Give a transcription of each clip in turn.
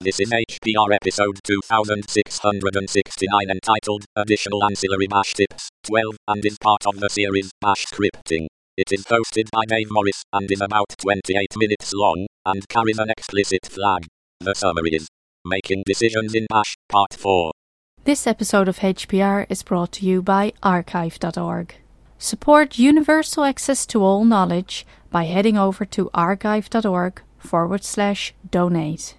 This is HPR episode 2669 entitled Additional Ancillary Bash Tips 12 and is part of the series Bash Scripting. It is hosted by Dave Morris and is about 28 minutes long and carries an explicit flag. The summary is Making Decisions in Bash, Part 4. This episode of HPR is brought to you by archive.org. Support universal access to all knowledge by heading over to archive.org/donate.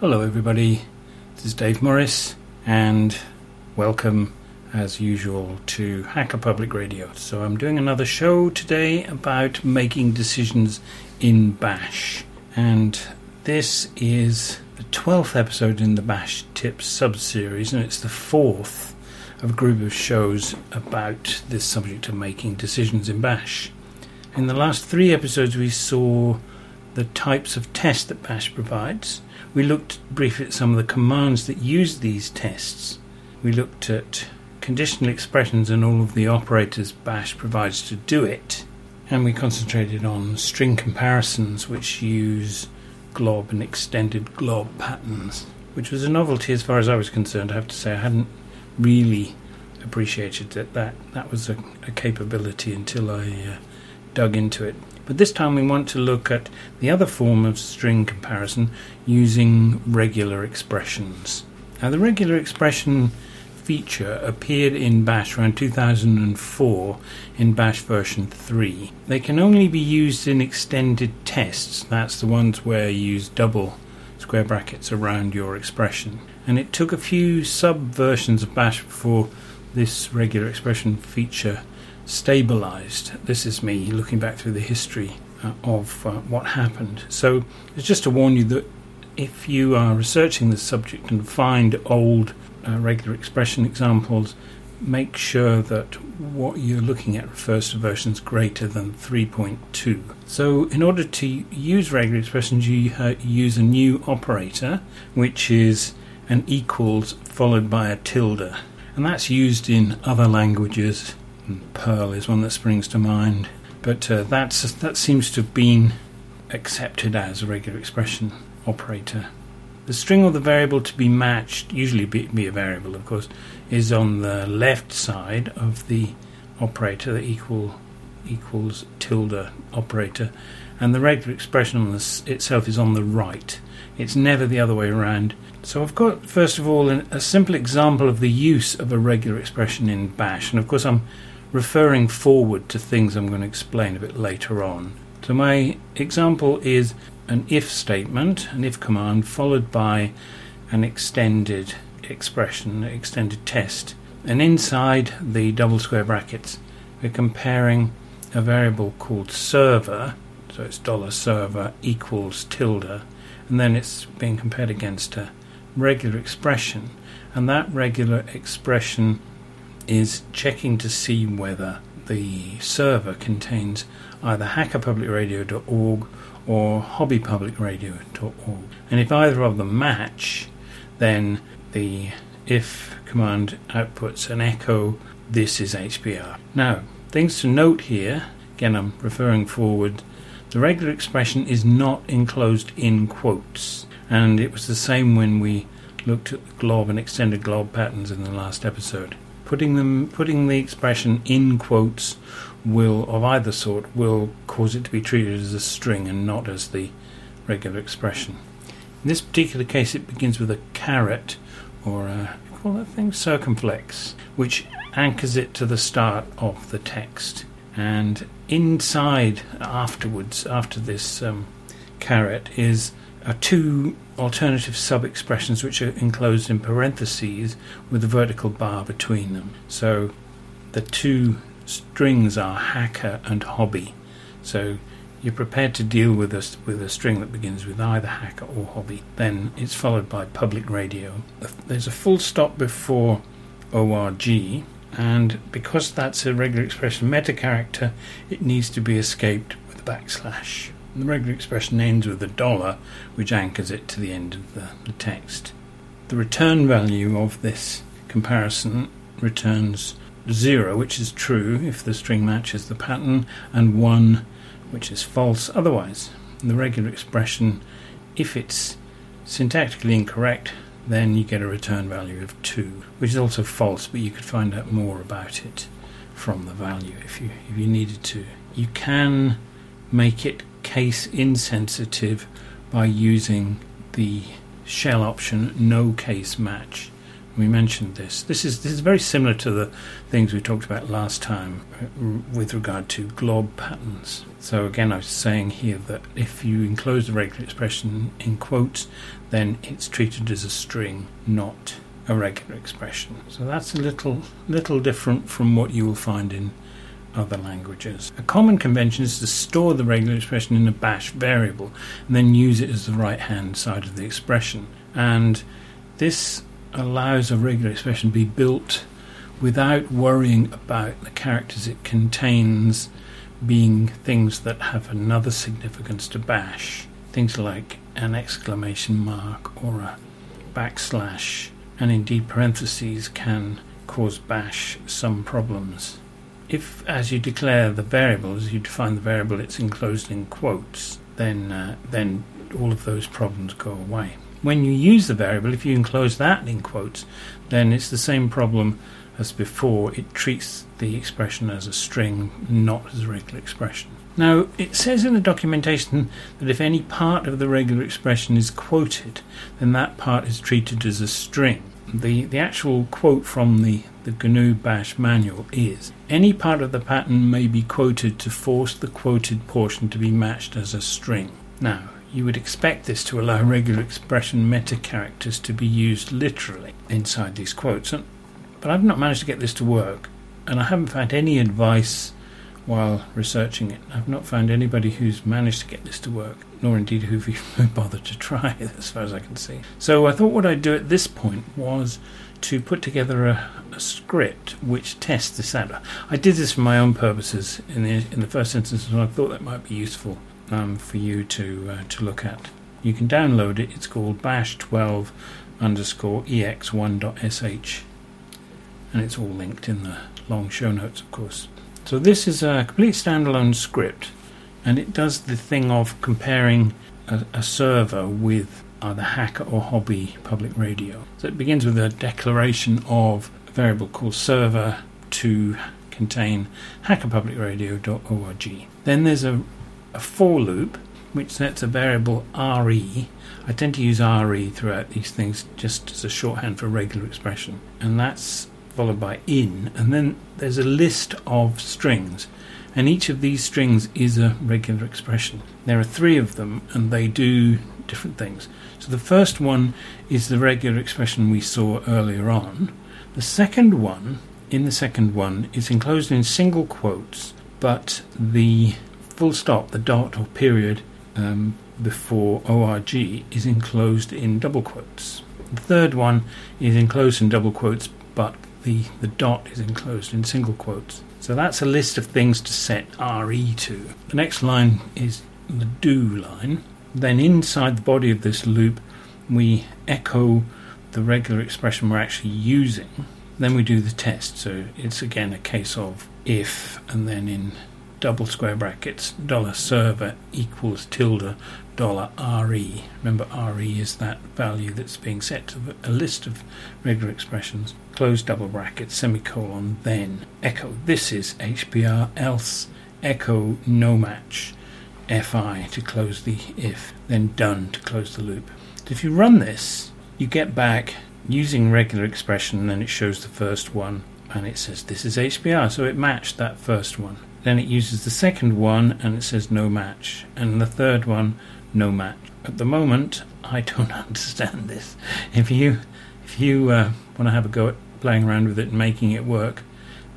Hello everybody, this is Dave Morris and welcome as usual to Hacker Public Radio. So I'm doing another show today about making decisions in Bash, and this is the 12th episode in the Bash Tips sub-series, and it's the 4th of a group of shows about this subject of making decisions in Bash. In the last 3 episodes we saw the types of tests that Bash provides. We looked briefly at some of the commands that use these tests. We looked at conditional expressions and all of the operators Bash provides to do it. And we concentrated on string comparisons, which use glob and extended glob patterns, which was a novelty as far as I was concerned. I have to say I hadn't really appreciated that was a capability until I dug into it. But this time we want to look at the other form of string comparison using regular expressions. Now the regular expression feature appeared in Bash around 2004 in Bash version 3. They can only be used in extended tests. That's the ones where you use double square brackets around your expression. And it took a few sub-versions of Bash before this regular expression feature stabilized. This is me looking back through the history of what happened. So it's just to warn you that if you are researching this subject and find old regular expression examples, make sure that what you're looking at refers to versions greater than 3.2. So in order to use regular expressions, you use a new operator, which is an equals followed by a tilde, and that's used in other languages. Perl is one that springs to mind, but that seems to have been accepted as a regular expression operator. The string or the variable to be matched, usually be a variable of course, is on the left side of the operator, the equals tilde operator, and the regular expression on itself is on the right. It's never the other way around. So I've got, first of all, a simple example of the use of a regular expression in Bash, and of course I'm referring forward to things I'm going to explain a bit later on. So my example is an if statement, an if command, followed by an extended expression, extended test. And inside the double square brackets, we're comparing a variable called server, so it's $server equals tilde, and then it's being compared against a regular expression, and that regular expression is checking to see whether the server contains either hackerpublicradio.org or hobbypublicradio.org. And if either of them match, then the if command outputs an echo, this is HPR. Now, things to note here, again I'm referring forward, the regular expression is not enclosed in quotes, and it was the same when we looked at the glob and extended glob patterns in the last episode. Putting the expression in quotes will, of either sort, will cause it to be treated as a string and not as the regular expression. In this particular case, it begins with a caret, or circumflex, which anchors it to the start of the text. And inside, afterwards, after this caret, are 2 alternative sub-expressions which are enclosed in parentheses with a vertical bar between them. So the two strings are hacker and hobby. So you're prepared to deal with a string that begins with either hacker or hobby. Then it's followed by public radio. There's a full stop before org, and because that's a regular expression meta character, it needs to be escaped with a backslash. And the regular expression ends with a $, which anchors it to the end of the text. The return value of this comparison returns 0, which is true if the string matches the pattern, and 1, which is false otherwise. And the regular expression, if it's syntactically incorrect, then you get a return value of 2, which is also false, but you could find out more about it from the value if you needed to. You can make it case insensitive by using the shell option no case match. We mentioned this. This is very similar to the things we talked about last time with regard to glob patterns. So again, I was saying here that if you enclose the regular expression in quotes, then it's treated as a string, not a regular expression. So that's a little different from what you will find in other languages. A common convention is to store the regular expression in a bash variable and then use it as the right-hand side of the expression. And this allows a regular expression to be built without worrying about the characters it contains being things that have another significance to bash. Things like an exclamation mark or a backslash, and indeed parentheses, can cause bash some problems. If, as you declare the variables, you define the variable, it's enclosed in quotes, then all of those problems go away. When you use the variable, if you enclose that in quotes, then it's the same problem as before. It treats the expression as a string, not as a regular expression. Now, it says in the documentation that if any part of the regular expression is quoted, then that part is treated as a string. The actual quote from the GNU Bash manual is, any part of the pattern may be quoted to force the quoted portion to be matched as a string. Now, you would expect this to allow regular expression meta characters to be used literally inside these quotes, but I've not managed to get this to work, and I haven't found any advice while researching it. I've not found anybody who's managed to get this to work, nor indeed who've even bothered to try, as far as I can see. So I thought what I'd do at this point was to put together a script which tests this out. I did this for my own purposes in the first instance, and I thought that might be useful for you to look at. You can download it. It's called bash12_ex1.sh, and it's all linked in the long show notes, of course. So this is a complete standalone script, and it does the thing of comparing a server with either Hacker or Hobby Public Radio. So it begins with a declaration of a variable called server to contain hackerpublicradio.org. Then there's a for loop which sets a variable re. I tend to use re throughout these things just as a shorthand for regular expression, and that's followed by in, and then there's a list of strings, and each of these strings is a regular expression. There are 3 of them, and they do different things. So the first one is the regular expression we saw earlier on. The second one is enclosed in single quotes, but the full stop, the dot or period before org, is enclosed in double quotes. The third one is enclosed in double quotes, but the dot is enclosed in single quotes. So that's a list of things to set re to. The next line is the do line. Then inside the body of this loop, we echo the regular expression we're actually using. Then we do the test. So it's again a case of if, and then in double square brackets $server equals tilde $re. Remember, re is that value that's being set to a list of regular expressions. Close double brackets, semicolon, then echo. This is HPR, else echo no match, fi to close the if, then done to close the loop. So if you run this, you get back using regular expression, then it shows the first one, and it says this is HPR, so it matched that first one. Then it uses the second one, and it says no match, and the third one, no match. At the moment, I don't understand this. If you want to have a go at playing around with it and making it work,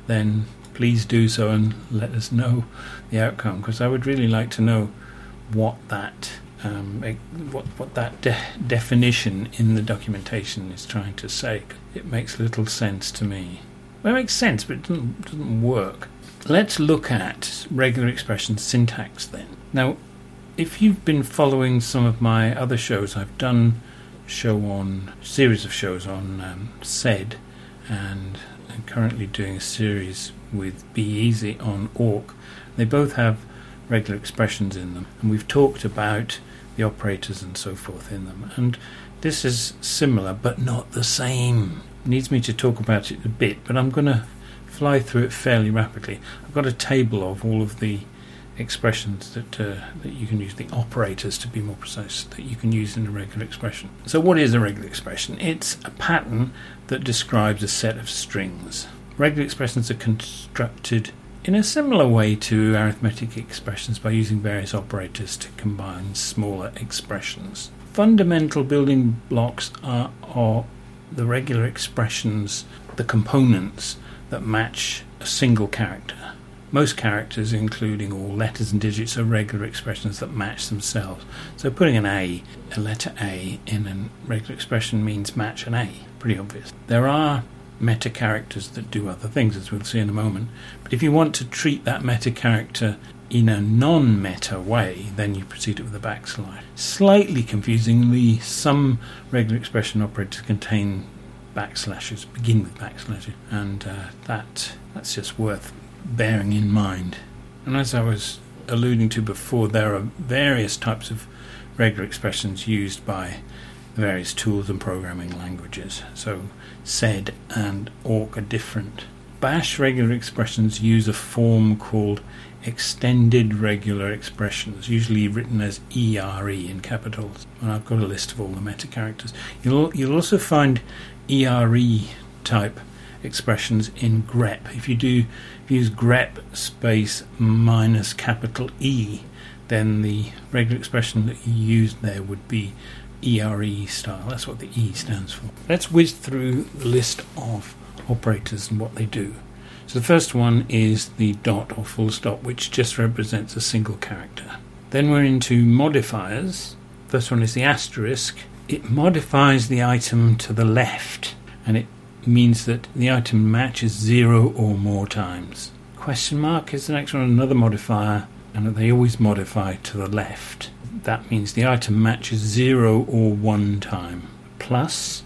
then please do so and let us know the outcome, because I would really like to know what that definition in the documentation is trying to say. It makes little sense to me. Well, it makes sense, but it doesn't work. Let's look at regular expression syntax then. Now, if you've been following some of my other shows, I've done a series of shows on SED, and I'm currently doing a series with Be Easy on awk. They both have regular expressions in them, and we've talked about the operators and so forth in them, and this is similar but not the same. It needs me to talk about it a bit, but I'm going to fly through it fairly rapidly. I've got a table of all of the expressions that you can use, the operators to be more precise, that you can use in a regular expression. So what is a regular expression? It's a pattern that describes a set of strings. Regular expressions are constructed in a similar way to arithmetic expressions by using various operators to combine smaller expressions. Fundamental building blocks are the regular expressions, the components that match a single character. Most characters, including all letters and digits, are regular expressions that match themselves. So putting a letter A in a regular expression means match an A. Pretty obvious. There are meta characters that do other things, as we'll see in a moment. But if you want to treat that meta character in a non-meta way, then you proceed it with a backslash. Slightly confusingly, some regular expression operators contain backslashes, begin with backslashes, and that's just worth bearing in mind. And as I was alluding to before, there are various types of regular expressions used by various tools and programming languages. So SED and awk are different. Bash regular expressions use a form called extended regular expressions, usually written as ERE in capitals. And I've got a list of all the meta characters. You'll also find ERE type expressions in grep. If you use grep space minus capital E, then the regular expression that you used there would be ERE style. That's what the E stands for. Let's whiz through the list of operators and what they do. So the first one is the dot or full stop, which just represents a single character. Then we're into modifiers. First one is the asterisk. It modifies the item to the left, and it means that the item matches 0 or more times. Question mark is the next one, another modifier, and they always modify to the left. That means the item matches 0 or 1 time. Plus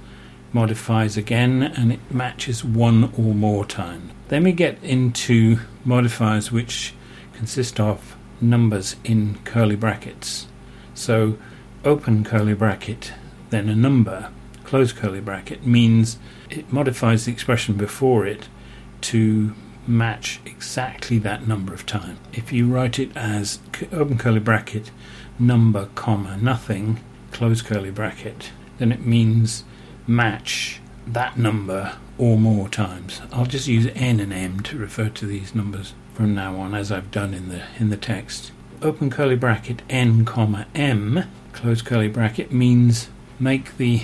modifies again, and it matches 1 or more time. Then we get into modifiers which consist of numbers in curly brackets. So open curly bracket, then a number, close curly bracket, means it modifies the expression before it to match exactly that number of times. If you write it as open curly bracket, number, comma, nothing, close curly bracket, then it means match that number or more times. I'll just use N and M to refer to these numbers from now on, as I've done in the text. Open curly bracket, N, comma, M, close curly bracket, means make the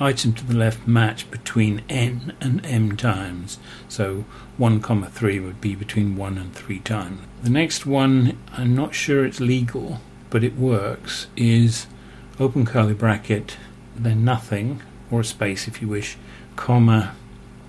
item to the left match between N and M times. So 1,3 would be between 1 and 3 times. The next one, I'm not sure it's legal, but it works, is open curly bracket, then nothing, or a space if you wish, comma,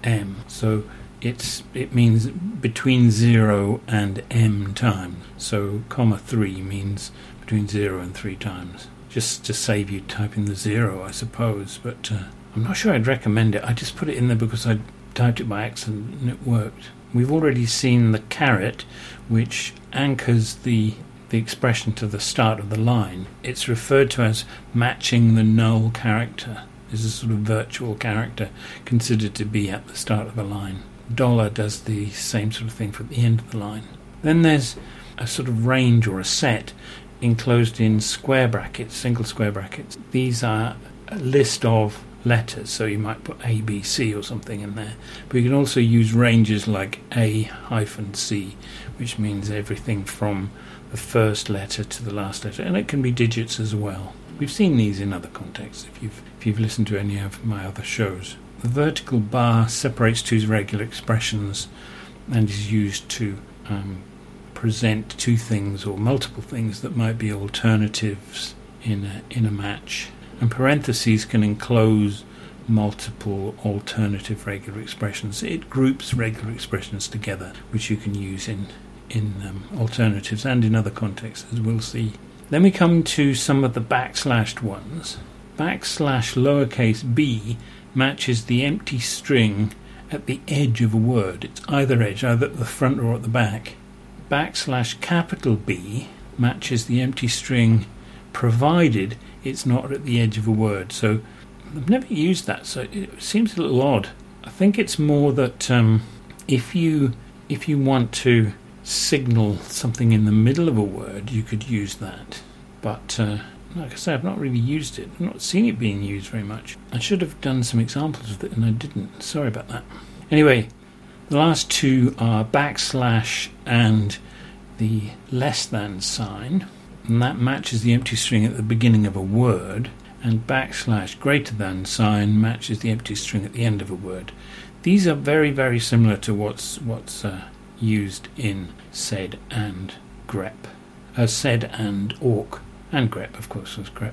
M. So it means between 0 and M times. So comma 3 means between 0 and 3 times. Just to save you typing the 0, I suppose, but I'm not sure I'd recommend it. I just put it in there because I typed it by accident and it worked. We've already seen the caret, which anchors the expression to the start of the line. It's referred to as matching the null character. This is a sort of virtual character considered to be at the start of the line. Dollar does the same sort of thing for the end of the line. Then there's a sort of range or a set enclosed in square brackets, single square brackets. These are a list of letters, so you might put A, B, C or something in there. But you can also use ranges like A-C, which means everything from the first letter to the last letter, and it can be digits as well. We've seen these in other contexts if you've listened to any of my other shows. The vertical bar separates two regular expressions and is used to present two things or multiple things that might be alternatives in a match. And parentheses can enclose multiple alternative regular expressions. It groups regular expressions together, which you can use in alternatives and in other contexts, as we'll see. Then we come to some of the backslashed ones. Backslash lowercase b matches the empty string at the edge of a word. It's either edge, either at the front or at the back. Backslash capital B matches the empty string provided it's not at the edge of a word. So I've never used that, so it seems a little odd. I think it's more that if you want to signal something in the middle of a word, you could use that. But like I say, I've not really used it. I've not seen it being used very much. I should have done some examples of it, and I didn't. Sorry about that. Anyway, the last two are backslash and the less than sign, and that matches the empty string at the beginning of a word, and backslash greater than sign matches the empty string at the end of a word. These are very, very similar to what's used in SED and grep. SED and awk. And grep, of course, because grep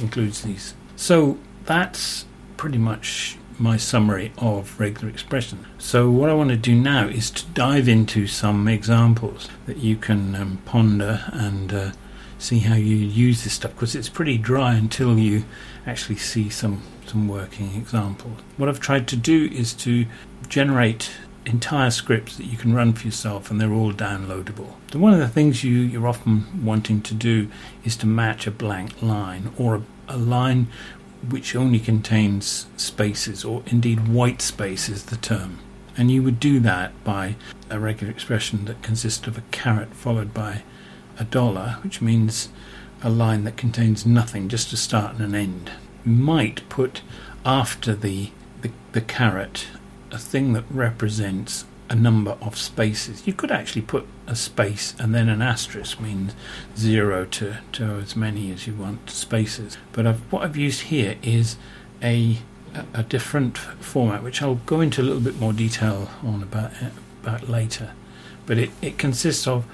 includes these. So that's pretty much my summary of regular expression. So what I want to do now is to dive into some examples that you can ponder and see how you use this stuff, because it's pretty dry until you actually see some working examples. What I've tried to do is to generate entire scripts that you can run for yourself, and they're all downloadable. So one of the things you're often wanting to do is to match a blank line, or a line which only contains spaces, or indeed white space is the term. And you would do that by a regular expression that consists of a caret followed by $, which means a line that contains nothing, just a start and an end. You might put after the caret a thing that represents a number of spaces. You could actually put a space and then an asterisk, means 0 to as many as you want spaces. But what I've used here is a different format, which I'll go into a little bit more detail on about later. But it consists of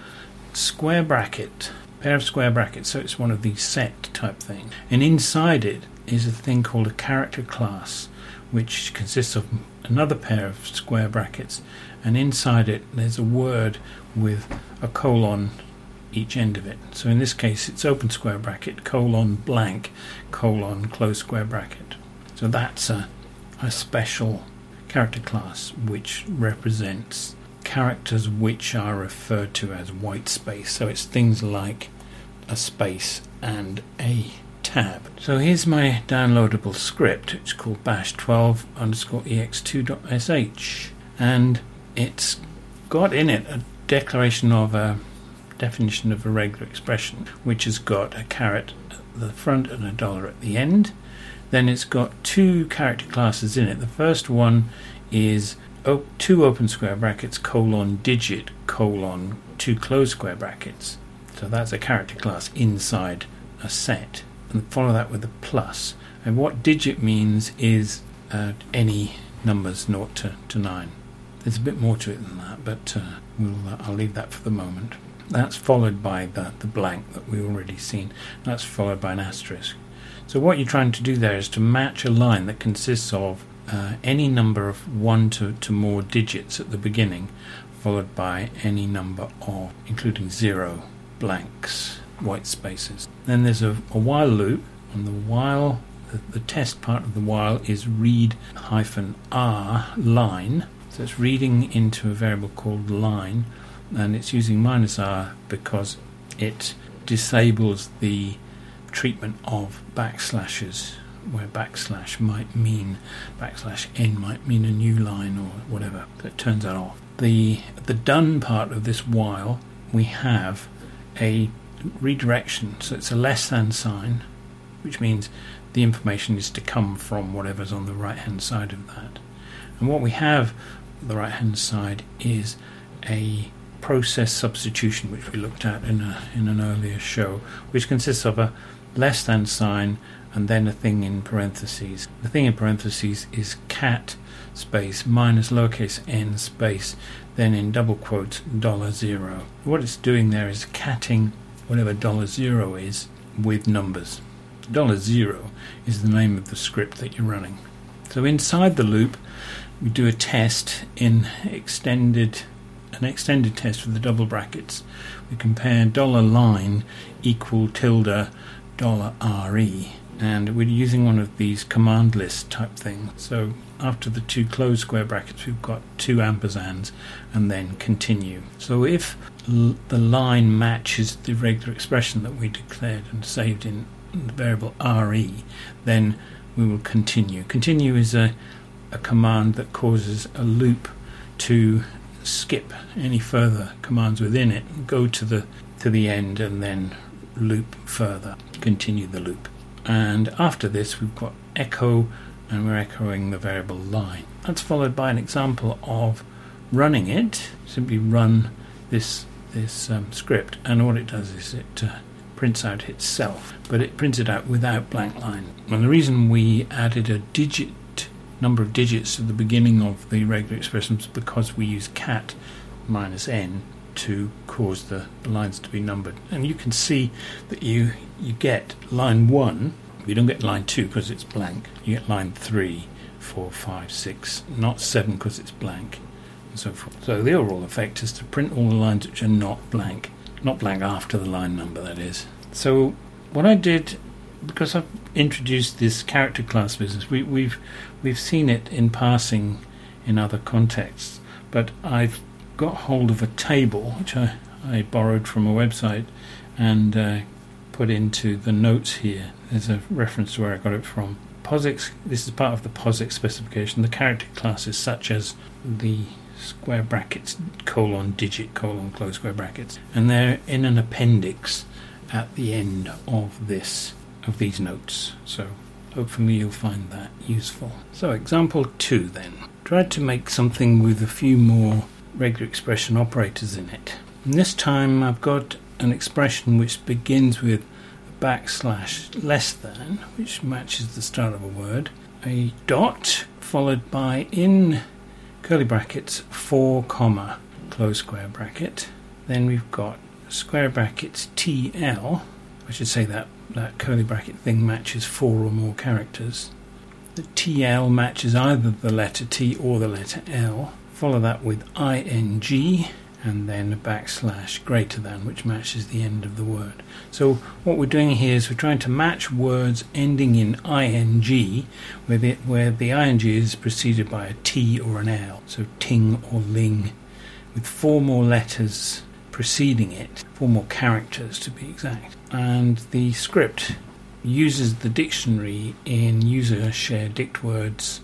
square bracket, pair of square brackets, so it's one of these set type things. And inside it is a thing called a character class, which consists of another pair of square brackets, and inside it there's a word with a colon each end of it. So in this case it's open square bracket, colon blank, colon close square bracket. So that's a special character class which represents characters which are referred to as white space. So it's things like a space and a tab. So here's my downloadable script. It's called bash12_ex2.sh, and it's got in it a definition of a regular expression, which has got a caret at the front and a dollar at the end. Then it's got two character classes in it. The first one is two open square brackets, colon digit, colon two closed square brackets. So that's a character class inside a set. And follow that with a plus. And what digit means is any numbers 0 to 9. There's a bit more to it than that, but I'll leave that for the moment. That's followed by the blank that we've already seen. That's followed by an asterisk. So what you're trying to do there is to match a line that consists of any number of one to more digits at the beginning, followed by any number of, including 0 blanks, white spaces. Then there's a while loop, and the while, the test part of the while is read -r line. So it's reading into a variable called line, and it's using -r because it disables the treatment of backslashes, where backslash n might mean a new line or whatever. So it turns that off. The done part of this while, we have a redirection, so it's a less than sign, which means the information is to come from whatever's on the right hand side of that. And what we have on the right hand side is a process substitution, which we looked at in an earlier show, which consists of a less than sign and then a thing in parentheses. The thing in parentheses is cat space minus lowercase n space, then in double quotes $0. What it's doing there is catting whatever $0 is with numbers. $0 is the name of the script that you're running. So inside the loop, we do a test in an extended test with the double brackets. We compare $line equal tilde $re, and we're using one of these command list type things. So after the two closed square brackets, we've got two ampersands and then continue. So if the line matches the regular expression that we declared and saved in the variable re, then we will continue. Continue is a command that causes a loop to skip any further commands within it, go to the end, and then loop further, continue the loop. And after this, we've got echo, and we're echoing the variable line. That's followed by an example of running it. Simply run this script, and all it does is it prints out itself, but it prints it out without blank line. And the reason we added a number of digits at the beginning of the regular expressions, because we use cat minus n to cause the lines to be numbered. And you can see that you get line 1, you don't get line 2 because it's blank, you get line 3, 4, 5, 6, not 7 because it's blank, and so forth. So the overall effect is to print all the lines which are not blank after the line number, that is. So what I did, because I've introduced this character class business, we've seen it in passing in other contexts, but I've got hold of a table which I borrowed from a website and put into the notes here. There's a reference to where I got it from. POSIX, this is part of the POSIX specification. The character classes such as the square brackets, colon, digit, colon, close square brackets, and they're in an appendix at the end of this, of these notes, so hopefully you'll find that useful. So example 2 then. Tried to make something with a few more regular expression operators in it. And this time I've got an expression which begins with a / less than, which matches the start of a word, a dot followed by, in curly brackets, 4, close square bracket. Then we've got square brackets TL. I should say that curly bracket thing matches 4 or more characters. The TL matches either the letter T or the letter L. Follow that with ING, and then a / greater than, which matches the end of the word. So what we're doing here is we're trying to match words ending in ING, where the ING is preceded by a T or an L. So ting or ling, with 4 more letters preceding it, 4 more characters to be exact. And the script uses the dictionary in user share dict words,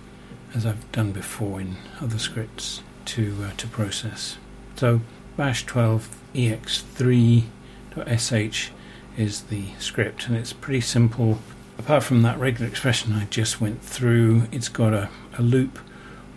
as I've done before in other scripts, to process. So bash12_ex3.sh is the script, and it's pretty simple. Apart from that regular expression I just went through, it's got a loop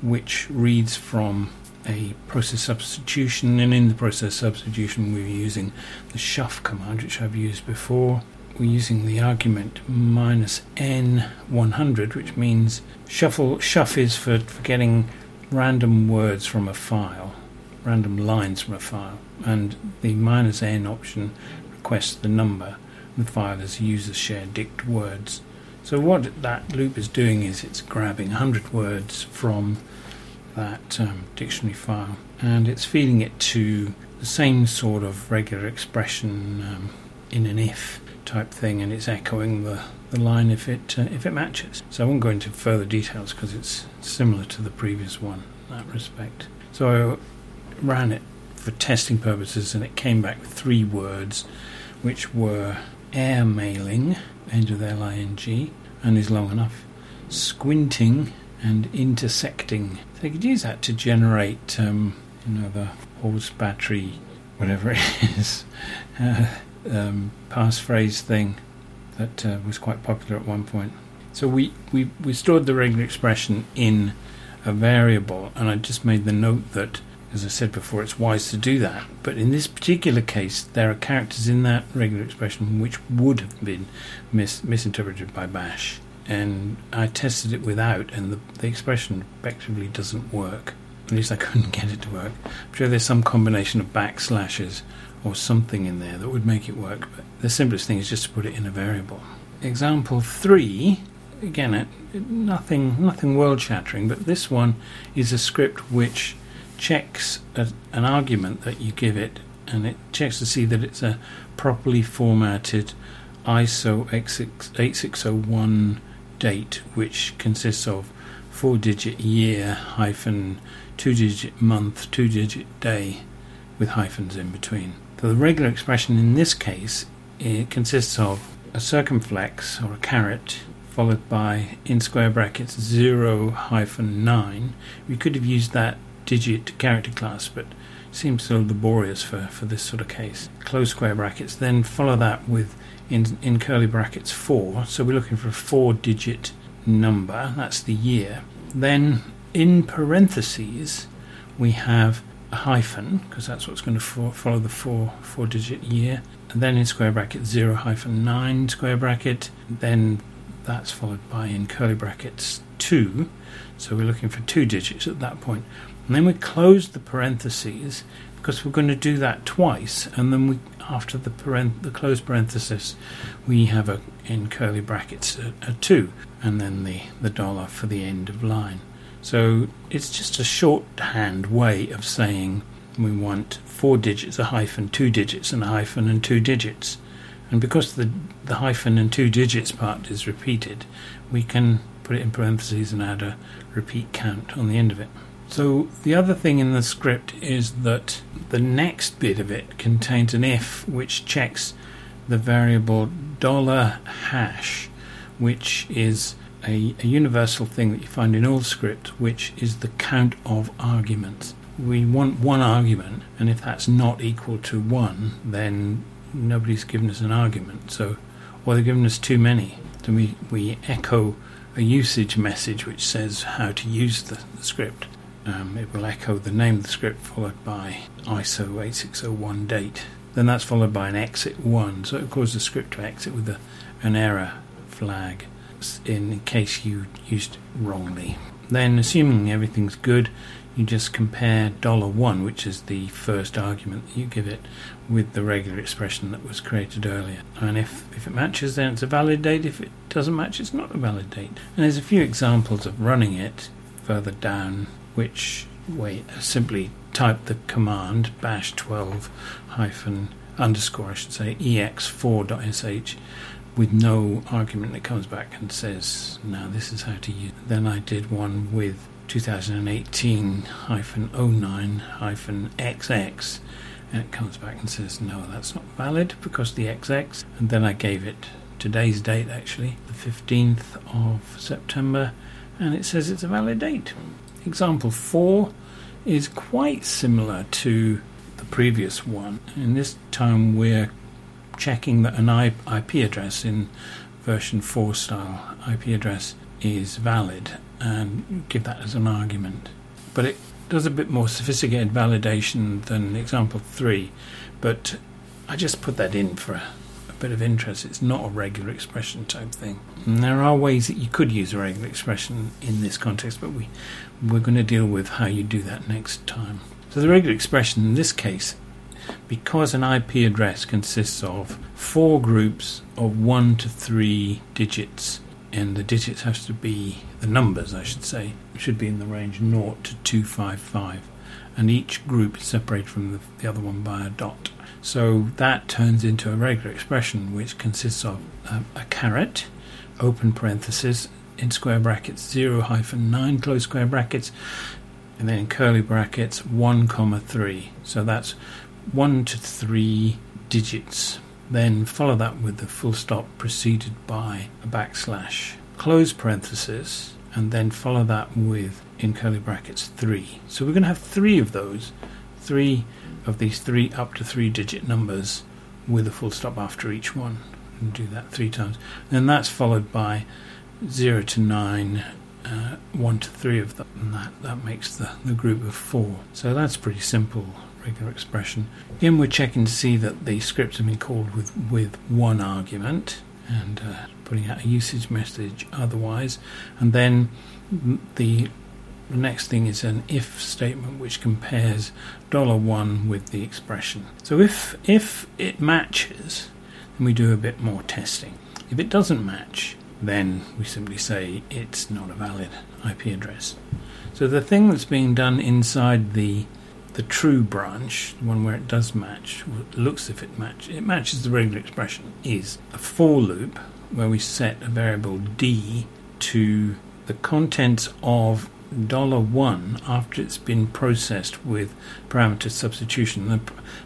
which reads from a process substitution, and in the process substitution we're using the shuf command, which I've used before. We're using the argument -n100, which means shuffle. Shuf is for getting random words from a file, random lines from a file, and the -n option requests the number. The file is user share dict words. So what that loop is doing is it's grabbing 100 words from that dictionary file, and it's feeding it to the same sort of regular expression in an if type thing, and it's echoing the line if it matches. So I won't go into further details because it's similar to the previous one in that respect. So I ran it for testing purposes, and it came back with 3 words, which were airmailing, end with ling, and is long enough, squinting, and intersecting. So you could use that to generate, the horse battery, whatever it is, passphrase thing that was quite popular at one point. So we stored the regular expression in a variable, and I just made the note that as I said before, it's wise to do that. But in this particular case, there are characters in that regular expression which would have been misinterpreted by bash. And I tested it without, and the expression effectively doesn't work. At least I couldn't get it to work. I'm sure there's some combination of backslashes or something in there that would make it work, but the simplest thing is just to put it in a variable. Example 3, again, nothing world-shattering, but this one is a script which checks an argument that you give it, and it checks to see that it's a properly formatted ISO 8601 date, which consists of 4-digit year hyphen 2-digit month 2-digit day with hyphens in between. So the regular expression in this case, it consists of a circumflex or a caret followed by in square brackets 0-9. We could have used that digit character class, but it seems so laborious for this sort of case. Close square brackets, then follow that with in curly brackets 4, so we're looking for a 4-digit number, that's the year. Then in parentheses we have a hyphen, because that's what's going to follow the four-digit year, and then in square bracket 0-9 square bracket, then that's followed by in curly brackets 2, so we're looking for 2 digits at that point. And then we close the parentheses, because we're going to do that twice, and then after the closed parenthesis we have in curly brackets a 2, and then the dollar for the end of line. So it's just a shorthand way of saying we want 4 digits, a hyphen, 2 digits, and a hyphen, and 2 digits. And because the hyphen and 2 digits part is repeated, we can put it in parentheses and add a repeat count on the end of it. So the other thing in the script is that the next bit of it contains an if which checks the variable $#, which is a universal thing that you find in all scripts, which is the count of arguments. We want one argument, and if that's not equal to 1, then nobody's given us an argument. So, or they've given us too many. So we echo a usage message which says how to use the script. It will echo the name of the script followed by ISO 8601 date. Then that's followed by an exit 1. So it causes the script to exit with an error flag in case you used wrongly. Then, assuming everything's good, you just compare $1, which is the first argument that you give it, with the regular expression that was created earlier. And if it matches, then it's a valid date. If it doesn't match, it's not a valid date. And there's a few examples of running it further down, which simply type the command bash12_, ex4.sh with no argument. It comes back and says, now this is how to use it. Then I did one with 2018-09-xx, and it comes back and says, no, that's not valid because the xx. And then I gave it today's date, actually, the 15th of September, and it says it's a valid date. Example 4 is quite similar to the previous one, and this time we're checking that an IP address in version 4 style IP address is valid, and give that as an argument. But it does a bit more sophisticated validation than example 3, but I just put that in for a bit of interest. It's not a regular expression type thing. And there are ways that you could use a regular expression in this context, but we're going to deal with how you do that next time. So the regular expression in this case, because an IP address consists of 4 groups of 1 to 3 digits, and the digits have to be, the numbers I should say, should be in the range 0 to 255, and each group is separated from the other one by a dot. So that turns into a regular expression which consists of a caret, open parenthesis, in square brackets 0-9, close square brackets, and then in curly brackets 1, 3. So that's 1 to 3 digits. Then follow that with the full stop preceded by a backslash, close parenthesis, and then follow that with in curly brackets 3. So we're going to have 3 of those, 3 up to 3-digit numbers with a full stop after each one. And do that 3 times. Then that's followed by 0-9, 1 to 3 of them, and that makes the group of 4. So that's pretty simple regular expression. Again, we're checking to see that the scripts have been called with one argument and putting out a usage message otherwise. And then the next thing is an if statement which compares $1 with the expression. So if it matches, then we do a bit more testing. If it doesn't match, then we simply say it's not a valid IP address. So the thing that's being done inside the true branch, the one where it does match, or it looks if it matches the regular expression, is a for loop where we set a variable d to the contents of $1 after it's been processed with parameter substitution. The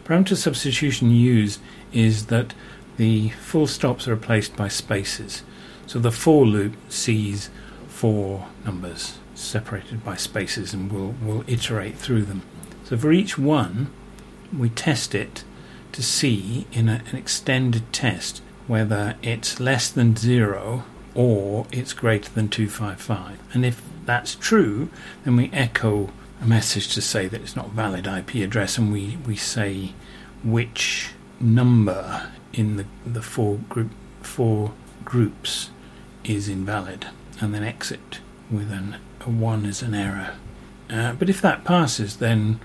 parameter substitution used is that the full stops are replaced by spaces. So the for loop sees 4 numbers separated by spaces and will iterate through them. So for each one, we test it to see in an extended test whether it's less than 0 or it's greater than 255. And if that's true, then we echo a message to say that it's not a valid IP address, and we say which number in the four groups is invalid, and then exit with a 1 as an error. But if that passes, then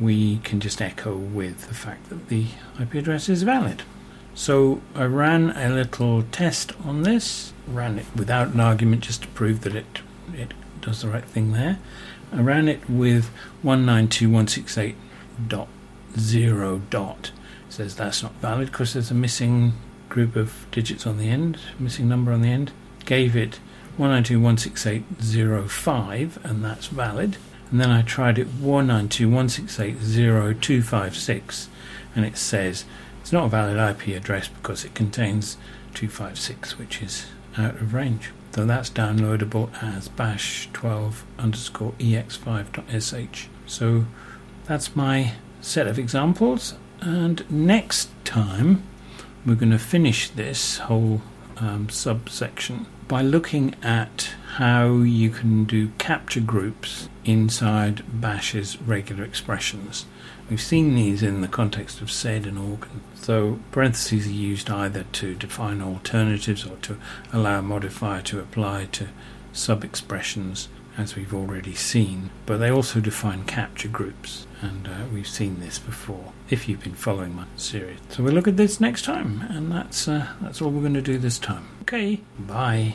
we can just echo with the fact that the IP address is valid. So I ran a little test on this, ran it without an argument just to prove that it does the right thing there. I ran it with 192.168.0. It says that's not valid because there's a missing group of digits on the end, missing number on the end. Gave it 192.168.0.5, and that's valid. And then I tried it 192.168.0.256, and it says it's not a valid IP address because it contains 256, which is out of range. So that's downloadable as bash12_ex5.sh. So that's my set of examples, and next time we're going to finish this whole subsection by looking at how you can do capture groups inside Bash's regular expressions. We've seen these in the context of SED and awk. So parentheses are used either to define alternatives or to allow a modifier to apply to sub-expressions, as we've already seen. But they also define capture groups, and we've seen this before, if you've been following my series. So we'll look at this next time, and that's all we're going to do this time. Okay, bye.